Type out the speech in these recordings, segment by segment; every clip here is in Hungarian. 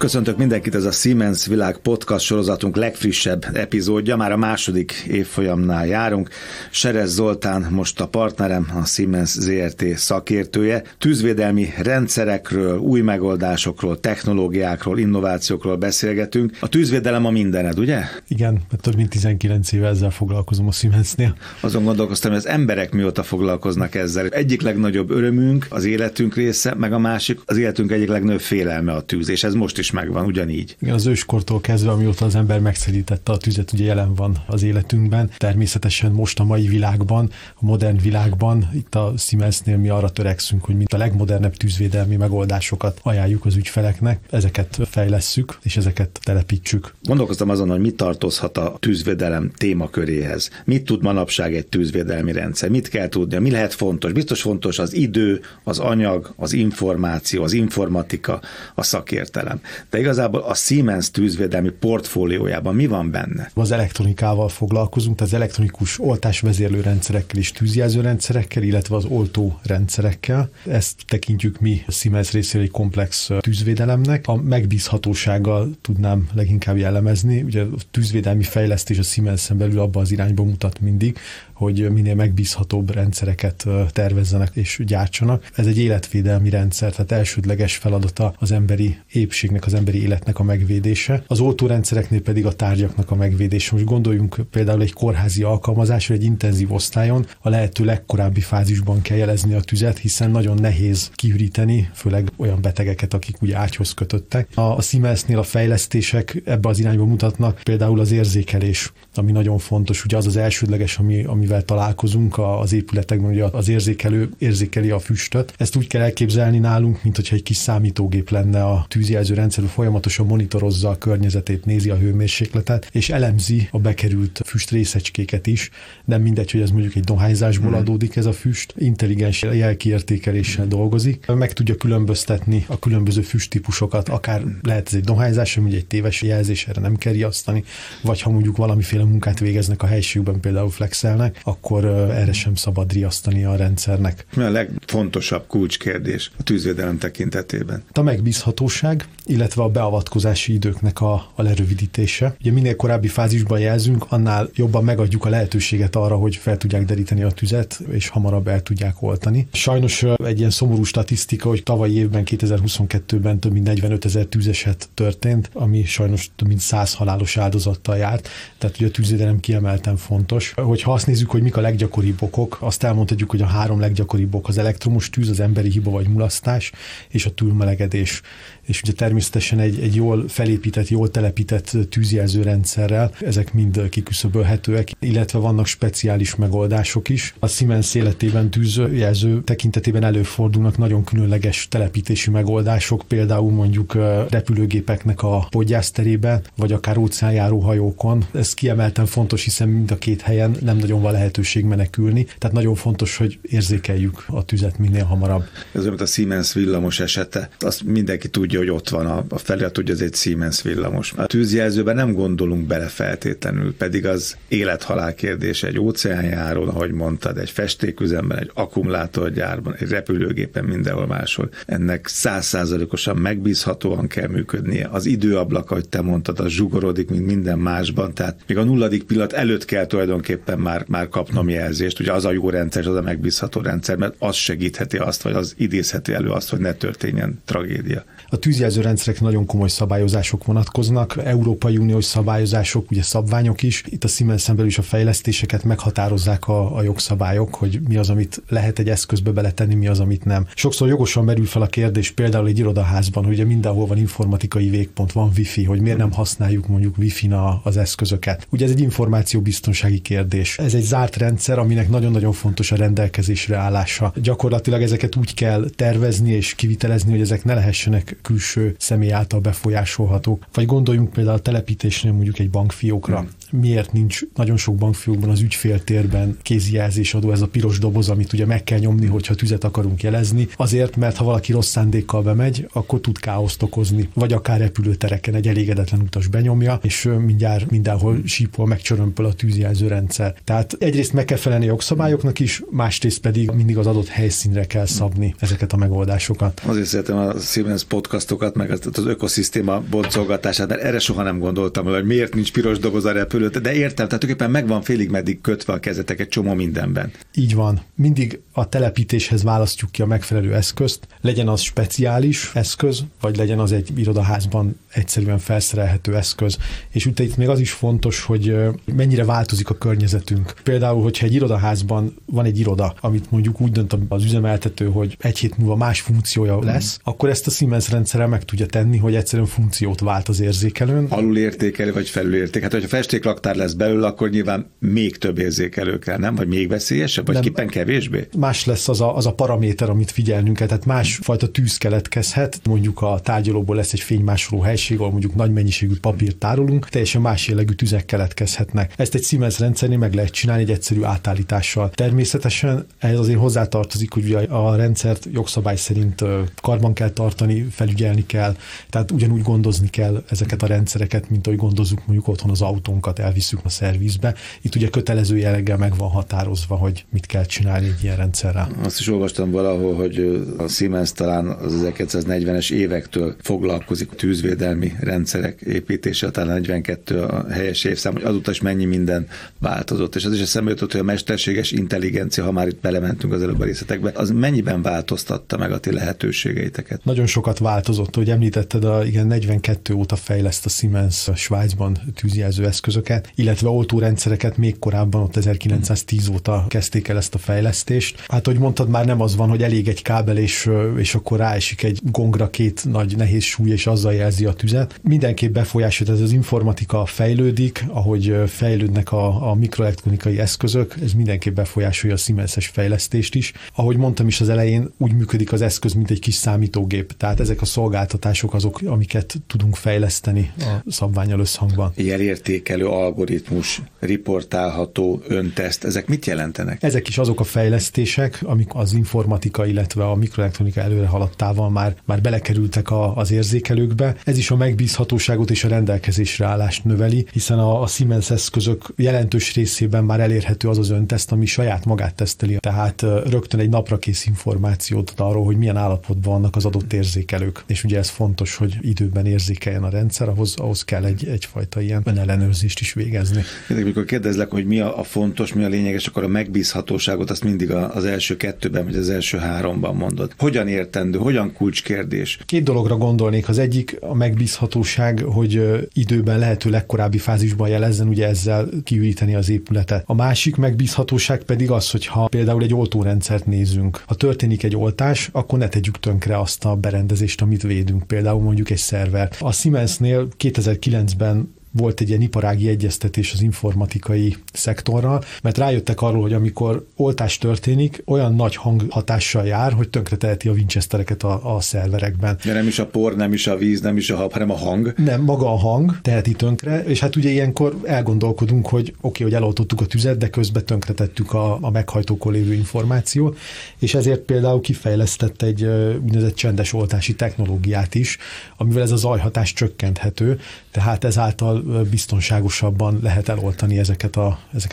Köszöntök mindenkit, ez a Siemens Világ Podcast sorozatunk legfrissebb epizódja, már a második évfolyamnál járunk. Seres Zoltán most a partnerem, a Siemens ZRT szakértője. Tűzvédelmi rendszerekről, új megoldásokról, technológiákról, innovációkról beszélgetünk. A tűzvédelem a mindened, ugye? Igen, több mint 19 éve ezzel foglalkozom a Siemensnél. Azon gondolkoztam, hogy az emberek mióta foglalkoznak ezzel. Egyik legnagyobb örömünk, az életünk része, meg a másik, az életünk egyik legnagyobb félelme a tűz, és ez most is megvan, ugyanígy. Igen, az őskortól kezdve, amióta az ember megszerítette a tüzet, ugye jelen van az életünkben. Természetesen most a mai világban, a modern világban, itt a Siemensnél mi arra törekszünk, hogy mint a legmodernebb tűzvédelmi megoldásokat ajánljuk az ügyfeleknek, ezeket fejlesszük, és ezeket telepítsük. Gondolkoztam azon, hogy mit tartozhat a tűzvédelem témaköréhez. Mit tud manapság egy tűzvédelmi rendszer? Mit kell tudnia? Mi lehet fontos? Biztos fontos az idő, az anyag, az információ, az informatika, a szakértelem. De igazából a Siemens tűzvédelmi portfóliójában mi van benne? Az elektronikával foglalkozunk, tehát az elektronikus oltásvezérlő rendszerekkel és tűzjelző rendszerekkel, illetve az oltó rendszerekkel. Ezt tekintjük mi a Siemens részéről egy komplex tűzvédelemnek. A megbízhatósággal tudnám leginkább jellemezni. Ugye a tűzvédelmi fejlesztés a Siemensen belül abba az irányba mutat mindig, hogy minél megbízhatóbb rendszereket tervezzenek és gyártsanak. Ez egy életvédelmi rendszer, tehát elsődleges feladata az emberi épségnek, az emberi életnek a megvédése, az oltórendszereknél pedig a tárgyaknak a megvédése. Most gondoljunk például egy kórházi alkalmazásra, egy intenzív osztályon, a lehető legkorábbi fázisban kell jelezni a tüzet, hiszen nagyon nehéz kiüríteni, főleg olyan betegeket, akik ugye ágyhoz kötöttek. A Siemensnél a fejlesztések ebbe az irányba mutatnak, például az érzékelés, ami nagyon fontos, ugye az az elsődleges, amivel találkozunk az épületekben, ugye az érzékelő érzékeli a füstöt. Ezt úgy kell elképzelni nálunk, mint hogyha egy kis számítógép lenne a tűzjelző rendszer, folyamatosan monitorozza a környezetét, nézi a hőmérsékletet, és elemzi a bekerült füstrészecskéket is. Nem mindegy, hogy ez mondjuk egy dohányzásból adódik ez a füst, intelligens jelkiértékeléssel dolgozik. Meg tudja különböztetni a különböző füsttípusokat, akár lehet ez egy dohányzás, ami egy téves jelzés, erre nem kell riasztani, vagy ha mondjuk valamiféle munkát végeznek a helyiségben, például flexelnek, akkor erre sem szabad riasztani a rendszernek. Mi a legfontosabb kulcskérdés a tűzvédelem tekintetében? A megbízhatóság, illetve a beavatkozási időknek a lerövidítése. Ugye minél korábbi fázisban jelzünk, annál jobban megadjuk a lehetőséget arra, hogy fel tudják deríteni a tüzet, és hamarabb el tudják oltani. Sajnos egy ilyen szomorú statisztika, hogy tavalyi évben, 2022-ben több mint 45 000 tűzeset történt, ami sajnos több mint 100 halálos áldozattal járt, tehát ugye a tűzvédelem kiemelten fontos. Hogyha azt nézzük, hogy mik a leggyakoribb okok, azt elmondhatjuk, hogy a 3 leggyakoribb ok az elektromos tűz, az emberi hiba vagy mulasztás, és a túlmelegedés. És ugye természetesen egy jól felépített, jól telepített tűzjelző rendszerrel ezek mind kiküszöbölhetőek, illetve vannak speciális megoldások is. A Siemens életében tűzjelző tekintetében előfordulnak nagyon különleges telepítési megoldások, például mondjuk repülőgépeknek a podgyászterében, vagy akár óceánjáró hajókon. Ez kiemelten fontos, hiszen mind a két helyen nem nagyon van lehetőség menekülni, tehát nagyon fontos, hogy érzékeljük a tüzet minél hamarabb. Ez olyan, mint a Siemens villamos esete. Azt mindenki tudja, hogy ott van a felirat, hogy ez egy Siemens villamos. A tűzjelzőben nem gondolunk bele feltétlenül, pedig az élethalál kérdése egy óceánjárón, ahogy mondtad, egy festéküzemben, egy akkumulátorgyárban, egy repülőgépen, mindenhol máshol. Ennek 100%-osan megbízhatóan kell működnie. Az időablak, ahogy te mondtad, az zsugorodik, mint minden másban, tehát még a nulladik pillanat előtt kell tulajdonképpen már kapnom jelzést. Ugye az a jó rendszer, az a megbízható rendszer, mert az segítheti azt, vagy az idézheti elő azt, hogy ne történjen tragédia. A tűzjelző rendszerek nagyon komoly szabályozások vonatkoznak, Európai Uniós szabályozások, ugye szabványok is. Itt a Siemensen belül is a fejlesztéseket meghatározzák a jogszabályok, hogy mi az, amit lehet egy eszközbe beletenni, mi az, amit nem. Sokszor jogosan merül fel a kérdés például egy irodaházban, hogy ugye mindenhol van informatikai végpont, van wifi, hogy miért nem használjuk mondjuk wifi-n az eszközöket. Ugye ez egy információbiztonsági kérdés. Ez egy zárt rendszer, aminek nagyon-nagyon fontos a rendelkezésre állása. Gyakorlatilag ezeket úgy kell tervezni és kivitelezni, hogy ezek ne lehessenek külső személy által befolyásolhatók. Vagy gondoljunk például a telepítésnél mondjuk egy bankfiókra. Miért nincs nagyon sok bankfiókban az ügyféltérben kézijelzésadó, ez a piros doboz, amit ugye meg kell nyomni, hogyha tüzet akarunk jelezni? Azért, mert ha valaki rossz szándékkal bemegy, akkor tud káoszt okozni. Vagy akár repülőtereken egy elégedetlen utas benyomja, és mindjárt mindenhol sípol, megcsörömpöl a tűzjelző rendszer. Tehát egyrészt meg kell felelni jogszabályoknak is, másrészt pedig mindig az adott helyszínre kell szabni ezeket a megoldásokat. Azért szeretem a Siemens podcastokat, meg az ökoszisztéma boncolgatását, mert erre soha nem gondoltam, hogy miért nincs piros doboz a repülőt, de értem, tehát tulajdonképpen megvan félig meddig kötve a kezetek egy csomó mindenben. Így van. Mindig a telepítéshez választjuk ki a megfelelő eszközt, legyen az speciális eszköz, vagy legyen az egy irodaházban egyszerűen felszerelhető eszköz. És ugye itt még az is fontos, hogy mennyire változik a környezetünk. Például, hogyha egy irodaházban van egy iroda, amit mondjuk úgy dönt az üzemeltető, hogy egy hét múlva más funkciója lesz, akkor ezt a Siemens rendszerrel meg tudja tenni, hogy egyszerűen funkciót vált az érzékelőn. Alulértékelő vagy felülérték. Hát, hogyha festéklaktár lesz belőle, akkor nyilván még több érzékelő kell, nem? Vagy még veszélyesebb, vagy kipen kevésbé? Más lesz az a paraméter, amit figyelnünk kell, tehát másfajta tűz keletkezhet, mondjuk a tárgyalóból lesz egy fénymásoló helység, ahol mondjuk nagy mennyiségű papírt tárolunk, teljesen más jellegű tüzek keletkezhetnek. Ezt egy Siemens rendszernél meg lehet csinálni egy egyszerű átállítással. Természetesen ez azért hozzátartozik, hogy a rendszert jogszabály szerint karban kell tartani, felügyelni kell, tehát ugyanúgy gondozni kell ezeket a rendszereket, mint ahogy gondozzuk mondjuk otthon az autónkat, elviszük a szervizbe. Itt ugye kötelező jelleggel meg van határozva, hogy mit kell csinálni egy ilyen rendszerrel. Azt is olvastam valahol, hogy a Siemens talán az 1940-es évektől foglalkozik a tűzvédelmi rendszerek építése, talán 42 a helyes évszám, hogy azóta is mennyi minden változott. És az is eszembe jutott, hogy a mesterséges intelligencia, ha már itt belementünk az előbb a részletekbe, az mennyiben változtatta meg a ti lehetőségeiteket? Nagyon sokat változott, hogy említetted, igen, 42 óta fejleszt a Siemens a Svájcban tűzjelző eszközöket, illetve oltórendszereket még korábban, ott 1910 óta kezdték el ezt a fejlesztést. Hát, hogy mondtad, már nem az van, hogy elég egy kábel, és akkor ráesik egy gongra két nagy nehéz súly, és azzal jelzi a tüzet. Mindenképp befolyásolja, ez az informatika fejlődik, ahogy fejlődnek a mikroelektronikai eszközök, ez mindenképp befolyásolja a Siemens-es fejlesztést is. Ahogy mondtam is az elején, úgy működik az eszköz, mint egy kis számítógép. Tehát ezek a szolgáltatások azok, amiket tudunk fejleszteni a szabvánnyal összhangban. Jelértékelő algoritmus, riportálható önteszt, ezek mit jelentenek? Ezek is azok a fejlesztések, amik az informatika, illetve a mikroelektronika előre haladtával már belekerültek az érzékelőkbe. Ez is a megbízhatóságot és a rendelkezésre állást növeli, hiszen a Siemens eszközök jelentős részében már elérhető az az önteszt, ami saját magát teszteli. Tehát rögtön egy naprakész információt ad arról, hogy milyen állapotban vannak az adott érzékelők. És ugye ez fontos, hogy időben érzékeljen a rendszer, ahhoz kell egyfajta ilyen önellenőrzést is végezni. Mikor kérdezlek, hogy mi a fontos, mi a lényeges, akkor a megbízhatóságot azt mindig az első kettőben, vagy az első háromban mondod. Hogyan értendő, hogyan kulcskérdés? Két dologra gondolnék. Az egyik a megbízhatóság, hogy időben lehető legkorábbi fázisban jelezzen, ugye ezzel kiüríteni az épületet. A másik megbízhatóság pedig az, hogy ha például egy oltórendszert nézünk, ha történik egy oltás, akkor ne tegyük tönkre azt a berendezést, amit védünk, például mondjuk egy szervert. A Siemensnél 2009-ben volt egy ilyen iparági egyeztetés az informatikai szektorral, mert rájöttek arról, hogy amikor oltás történik, olyan nagy hanghatással jár, hogy tönkreteheti a Winchestereket a szerverekben. De nem is a por, nem is a víz, nem is a hab, hanem a hang. Nem, maga a hang teheti tönkre, és hát ugye ilyenkor elgondolkodunk, hogy oké, hogy eloltottuk a tüzet, de közben tönkretettük a meghajtókon lévő információt, és ezért például kifejlesztett egy úgynevezett csendes oltási technológiát is, amivel ez a zajhatás csökkenthető, tehát ezáltal biztonságosabban lehet eloltani ezeket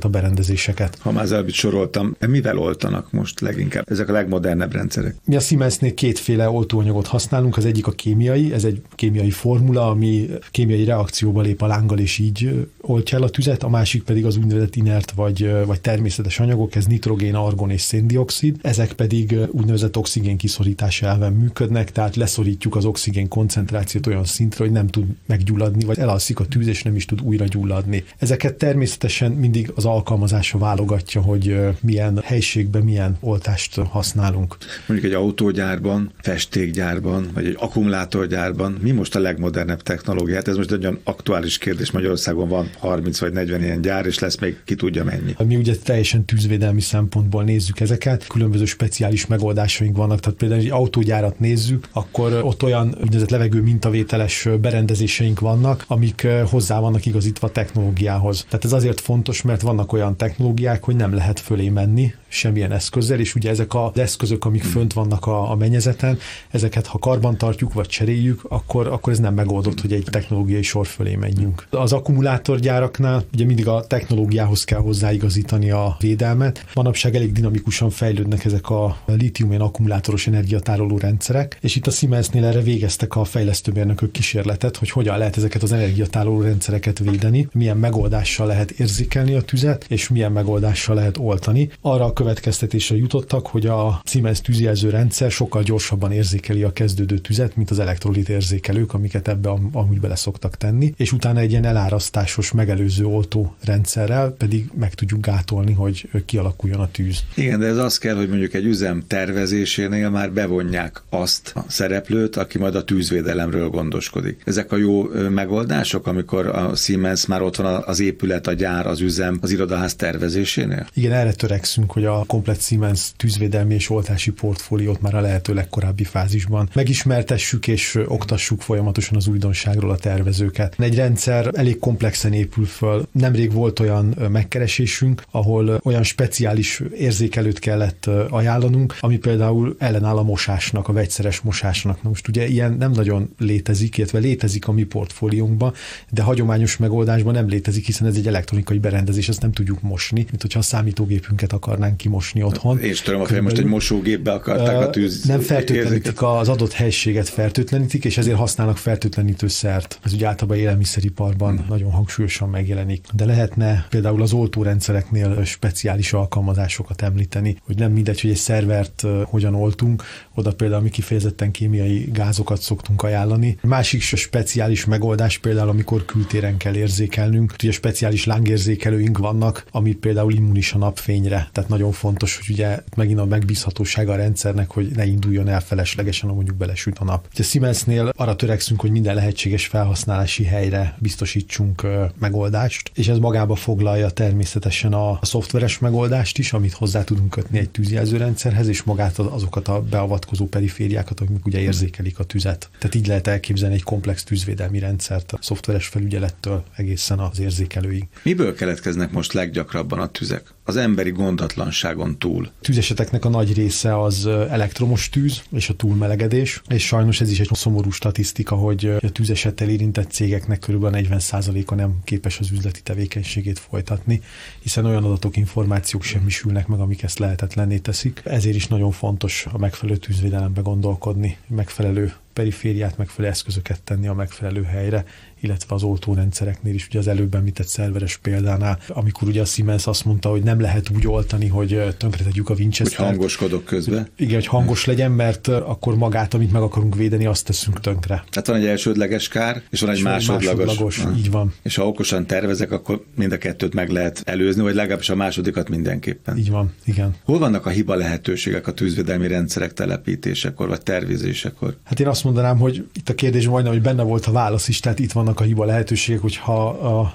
a berendezéseket. Ha már előbb soroltam, mivel oltanak most leginkább? Ezek a legmodernebb rendszerek. Mi a Siemensnél kétféle oltóanyagot használunk, az egyik a kémiai, ez egy kémiai formula, ami kémiai reakcióba lép a lánggal, és így oltja el a tüzet, a másik pedig az úgynevezett inert vagy természetes anyagok, ez nitrogén, argon és széndioxid, ezek pedig úgynevezett oxigén kiszorítás elven működnek, tehát leszorítjuk az oxigén koncentrációt olyan szintre, hogy nem tud meggyulladni, vagy elalszik a tűz, és nem is tud újra gyulladni. Ezeket természetesen mindig az alkalmazása válogatja, hogy milyen helyiségben milyen oltást használunk. Mondjuk egy autógyárban, festékgyárban, vagy egy akkumulátorgyárban mi most a legmodernebb technológia? Hát ez most egy olyan aktuális kérdés, Magyarországon van 30 vagy 40 ilyen gyár, és lesz még ki tudja mennyi. Mi ugye teljesen tűzvédelmi szempontból nézzük ezeket, különböző speciális megoldásaink vannak, tehát például egy autógyárat nézzük, akkor ott olyan úgynevezett levegő mintavételes berendezéseink vannak, amik hozzá vannak igazítva technológiához. Tehát ez azért fontos, mert vannak olyan technológiák, hogy nem lehet fölé menni, semmilyen eszközzel, és ugye ezek az eszközök, amik fönt vannak a mennyezeten, ezeket ha karbantartjuk vagy cseréljük, akkor ez nem megoldott, hogy egy technológiai sor fölé menjünk. Az akkumulátorgyáraknál ugye mindig a technológiához kell hozzáigazítani a védelmet. Manapság elég dinamikusan fejlődnek ezek a lítium-ion akkumulátoros energiatároló rendszerek, és itt a Siemensnél erre végeztek a fejlesztőmérnökök kísérletet, hogy hogyan lehet ezeket az energiatároló rendszereket védeni, milyen megoldással lehet érzékelni a tüzet, és milyen megoldással lehet oltani. Arra a következtetésre jutottak, hogy a Siemens tűzjelző rendszer sokkal gyorsabban érzékeli a kezdődő tüzet, mint az elektrolit érzékelők, amiket ebbe amúgy bele szoktak tenni, és utána egy ilyen elárasztásos megelőző oltó rendszerrel pedig meg tudjuk gátolni, hogy kialakuljon a tűz. Igen, de ez az kell, hogy mondjuk egy üzem tervezésénél már bevonják azt a szereplőt, aki majd a tűzvédelemről gondoskodik. Ezek a jó megoldások, amikor a Siemens már ott van az épület, a gyár, az üzem, az irodaház tervezésénél? Igen, erre törekszünk, hogy a komplett Siemens tűzvédelmi és oltási portfóliót már a lehető legkorábbi fázisban megismertessük és oktassuk folyamatosan az újdonságról a tervezőket. Egy rendszer elég komplexen épül föl. Nemrég volt olyan megkeresésünk, ahol olyan speciális érzékelőt kellett ajánlanunk, ami például ellenáll a mosásnak, a vegyszeres mosásnak. Na most ugye ilyen nem nagyon létezik, illetve létezik a mi portfóliónkban, de hagyományos megoldásban nem létezik, hiszen ez egy elektronikai berendezés, ezt nem tudjuk mosni, mint hogyha a számítógépünket akarnánk kimosni otthon. És tudom, most egy mosógépbe akarták a tűz. Nem fertőtlenítik az adott helységet, fertőtlenítik, és ezért használnak fertőtlenítőszert. Ez ugye általában élelmiszeriparban nagyon hangsúlyosan megjelenik. De lehetne például az oltórendszereknél speciális alkalmazásokat említeni, hogy nem mindegy, hogy egy szervert hogyan oltunk, oda például mi kifejezetten kémiai gázokat szoktunk ajánlani. Másik speciális megoldás például, amikor kültéren kell érzékelnünk, ugye speciális lángérzékelőink vannak, ami például immunis a napfényre. Tehát nagyon fontos, hogy ugye megint a megbízhatósága a rendszernek, hogy ne induljon el feleslegesen, ha mondjuk belesüt a nap. A Siemensnél arra törekszünk, hogy minden lehetséges felhasználási helyre biztosítsunk megoldást, és ez magába foglalja természetesen a szoftveres megoldást is, amit hozzá tudunk kötni egy tűzjelzőrendszerhez, és magát azokat a beavatkozó perifériákat, amik ugye érzékelik a tüzet. Tehát így lehet elképzelni egy komplex tűzvédelmi rendszert a szoftveres felügyelettől egészen az érzékelőig. Miből keletkeznek most leggyakrabban a tüzek? Az emberi gondatlanságon túl. Tűzeseteknek a nagy része az elektromos tűz és a túlmelegedés, és sajnos ez is egy szomorú statisztika, hogy a tűzesettel érintett cégeknek körülbelül 40%-a nem képes az üzleti tevékenységét folytatni, hiszen olyan adatok, információk semmisülnek meg, amik ezt lehetetlenné teszik. Ezért is nagyon fontos a megfelelő tűzvédelembe gondolkodni, megfelelő perifériát, megfelelő eszközöket tenni a megfelelő helyre, illetve az oltórendszereknél is, ugye az előbb említett szerveres példánál, amikor ugye a Siemens azt mondta, hogy nem lehet úgy oltani, hogy tönkretegyük a Winchestert. Hogy hangoskodok közben. Igen, hogy hangos legyen, mert akkor magát, amit meg akarunk védeni, azt teszünk tönkre. Tehát van egy elsődleges kár, és van egy másodlagos. Így van. És ha okosan tervezek, akkor mind a kettőt meg lehet előzni, vagy legalábbis a másodikat mindenképpen. Így van, igen. Hol vannak a hiba lehetőségek a tűzvédelmi rendszerek telepítésekor, vagy tervezésekor? Hát én azt mondanám, hogy itt a kérdés majdnem, hogy benne volt a válasz is, tehát itt vannak a hiba lehetőségek, hogyha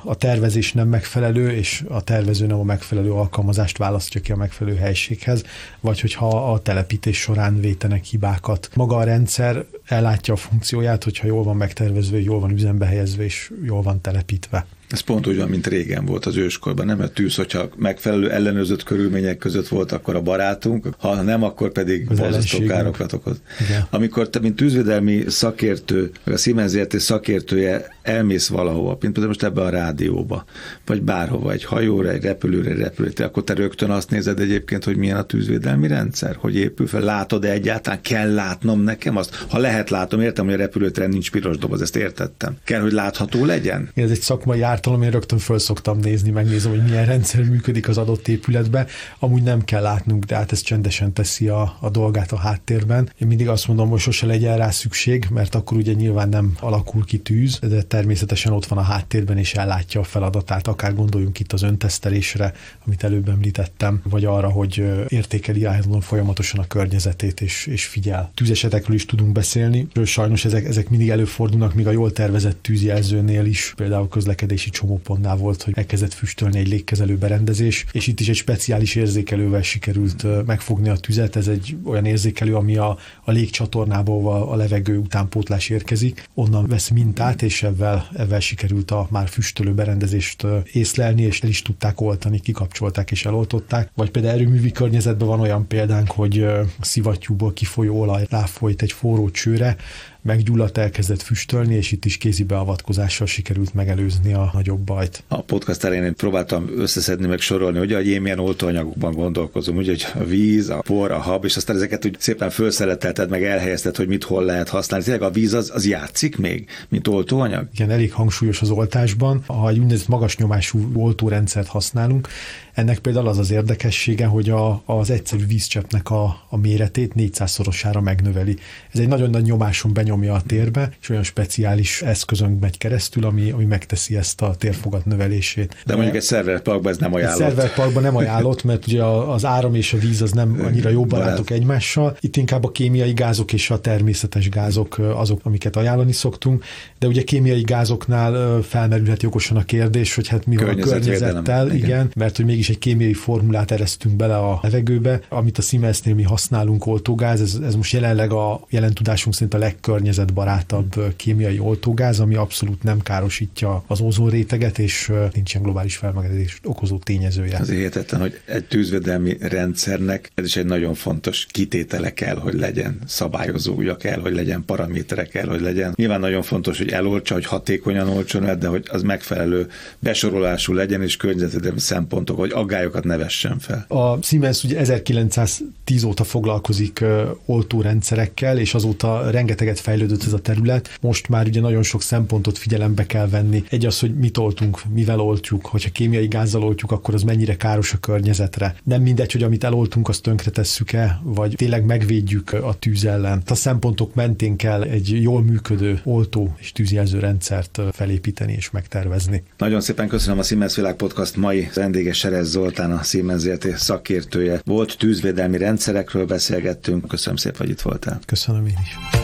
a tervezés nem megfelelő, és a tervező nem a megfelelő alkalmazást választja ki a megfelelő helységhez, vagy hogyha a telepítés során vétenek hibákat. Maga a rendszer ellátja a funkcióját, hogyha jól van megtervezve, jól van üzembe helyezve, és jól van telepítve. Ez pont úgy van, mint régen volt az őskorban, nem? A tűz, hogyha megfelelő ellenőrzött körülmények között volt, akkor a barátunk, ha nem, akkor pedig borzasztó károkat okoz. Igen. Amikor te, mint tűzvédelmi szakértő, a Siemens ZRT szakértője elmész valahova, mint például most ebbe a rádióba, vagy bárhova, egy hajóra, egy repülőre, akkor te rögtön azt nézed egyébként, hogy milyen a tűzvédelmi rendszer, hogy épül fel, látod-e egyáltalán, kell látnom nekem azt? Ha lehet, látom, értem, hogy a repülőteren nincs piros doboz, ezt értettem. Kell, hogy látható legyen? Ez egy szakmai ártalom, én rögtön föl szoktam nézni, megnézem, hogy milyen rendszer működik az adott épületben, amúgy nem kell látnunk, de hát ez csendesen teszi a dolgát a háttérben. Én mindig azt mondom, hogy sose legyen rá szükség, mert akkor ugye nyilván nem alakul ki tűz, de természetesen ott van a háttérben és ellátja a feladatát, akár gondoljunk itt az öntesztelésre, amit előbb említettem, vagy arra, hogy értékeli állandóan folyamatosan a környezetét és figyel. Tűzesetekről is tudunk beszélni, sajnos ezek mindig előfordulnak, még a jól tervezett tűzjelzőnél is, például közlekedési csomópontnál volt, hogy elkezdett füstölni egy légkezelő berendezés, és itt is egy speciális érzékelővel sikerült megfogni a tüzet. Ez egy olyan érzékelő, ami a légcsatornából a levegő utánpótlás érkezik, onnan vesz mintát, és ebben ezzel sikerült a már füstölő berendezést észlelni, és el is tudták oltani, kikapcsolták és eloltották. Vagy például erőművi környezetben van olyan példánk, hogy szivattyúból kifolyó olaj ráfolyt egy forró csőre, meggyulladt, elkezdett füstölni, és itt is kézi beavatkozással sikerült megelőzni a nagyobb bajt. A podcast elején próbáltam összeszedni, meg sorolni, ugye, hogy én milyen oltóanyagokban gondolkozom, ugye, hogy a víz, a por, a hab, és aztán ezeket úgy szépen felszeletelted, meg elhelyezted, hogy mit hol lehet használni. Tényleg a víz az játszik még, mint oltóanyag? Igen, elég hangsúlyos az oltásban. Ha egy úgynevezett magas nyomású oltórendszert használunk, ennek például az az érdekessége, hogy az egyszerű vízcseppnek a méretét 400-szorosára megnöveli. Ez egy nagyon nagy nyomáson benyomja a térbe, és olyan speciális eszközönk megy keresztül, ami megteszi ezt a térfogat növelését. De mondjuk egy szerverparkban ez nem ajánlott. Egy szerverparkban nem ajánlott, mert ugye az áram és a víz az nem annyira jó barátok egymással. Itt inkább a kémiai gázok és a természetes gázok azok, amiket ajánlani szoktunk, de ugye kémiai gázoknál felmerülhet jogosan a kérdés, hogy hát mi van a környezettel, igen, mert hogy mégis egy kémiai formulát eresztünk bele a levegőbe, amit a Siemensnél mi használunk, oltógáz, ez most jelenleg a jelen tudásunk szerint a legkörnyezetbarátabb kémiai oltógáz, ami abszolút nem károsítja az ózonréteget, és nincsen globális felmelegedést okozó tényezője. Az hihetetlen, hogy egy tűzvédelmi rendszernek ez is egy nagyon fontos kitétele kell, hogy legyen, szabályozója kell, hogy legyen, paramétere kell, hogy legyen. Nyilván nagyon fontos, hogy eloltsa, hogy hatékonyan oltson el, de hogy az megfelelő besorolású legyen, és környezetvédelmi szempontok, hogy aggályokat ne vessen fel. A Siemens ugye 1910 óta foglalkozik oltórendszerekkel, és azóta rengeteget fejlődött ez a terület. Most már ugye nagyon sok szempontot figyelembe kell venni. Egy az, hogy mit oltunk, mivel oltjuk, hogyha kémiai gázzal oltjuk, akkor az mennyire káros a környezetre. Nem mindegy, hogy amit eloltunk, azt tönkretesszük-e, vagy tényleg megvédjük a tűz ellen. A szempontok mentén kell egy jól működő oltó és tűzjelző rendszert felépíteni és megtervezni. Nagyon szépen köszönöm, a Siemens Világ Podcast mai vendége Seres Zoltán, a Siemens ZRT szakértője volt, tűzvédelmi rendszerekről beszélgettünk. Köszönöm szépen, hogy itt voltál. Köszönöm én is.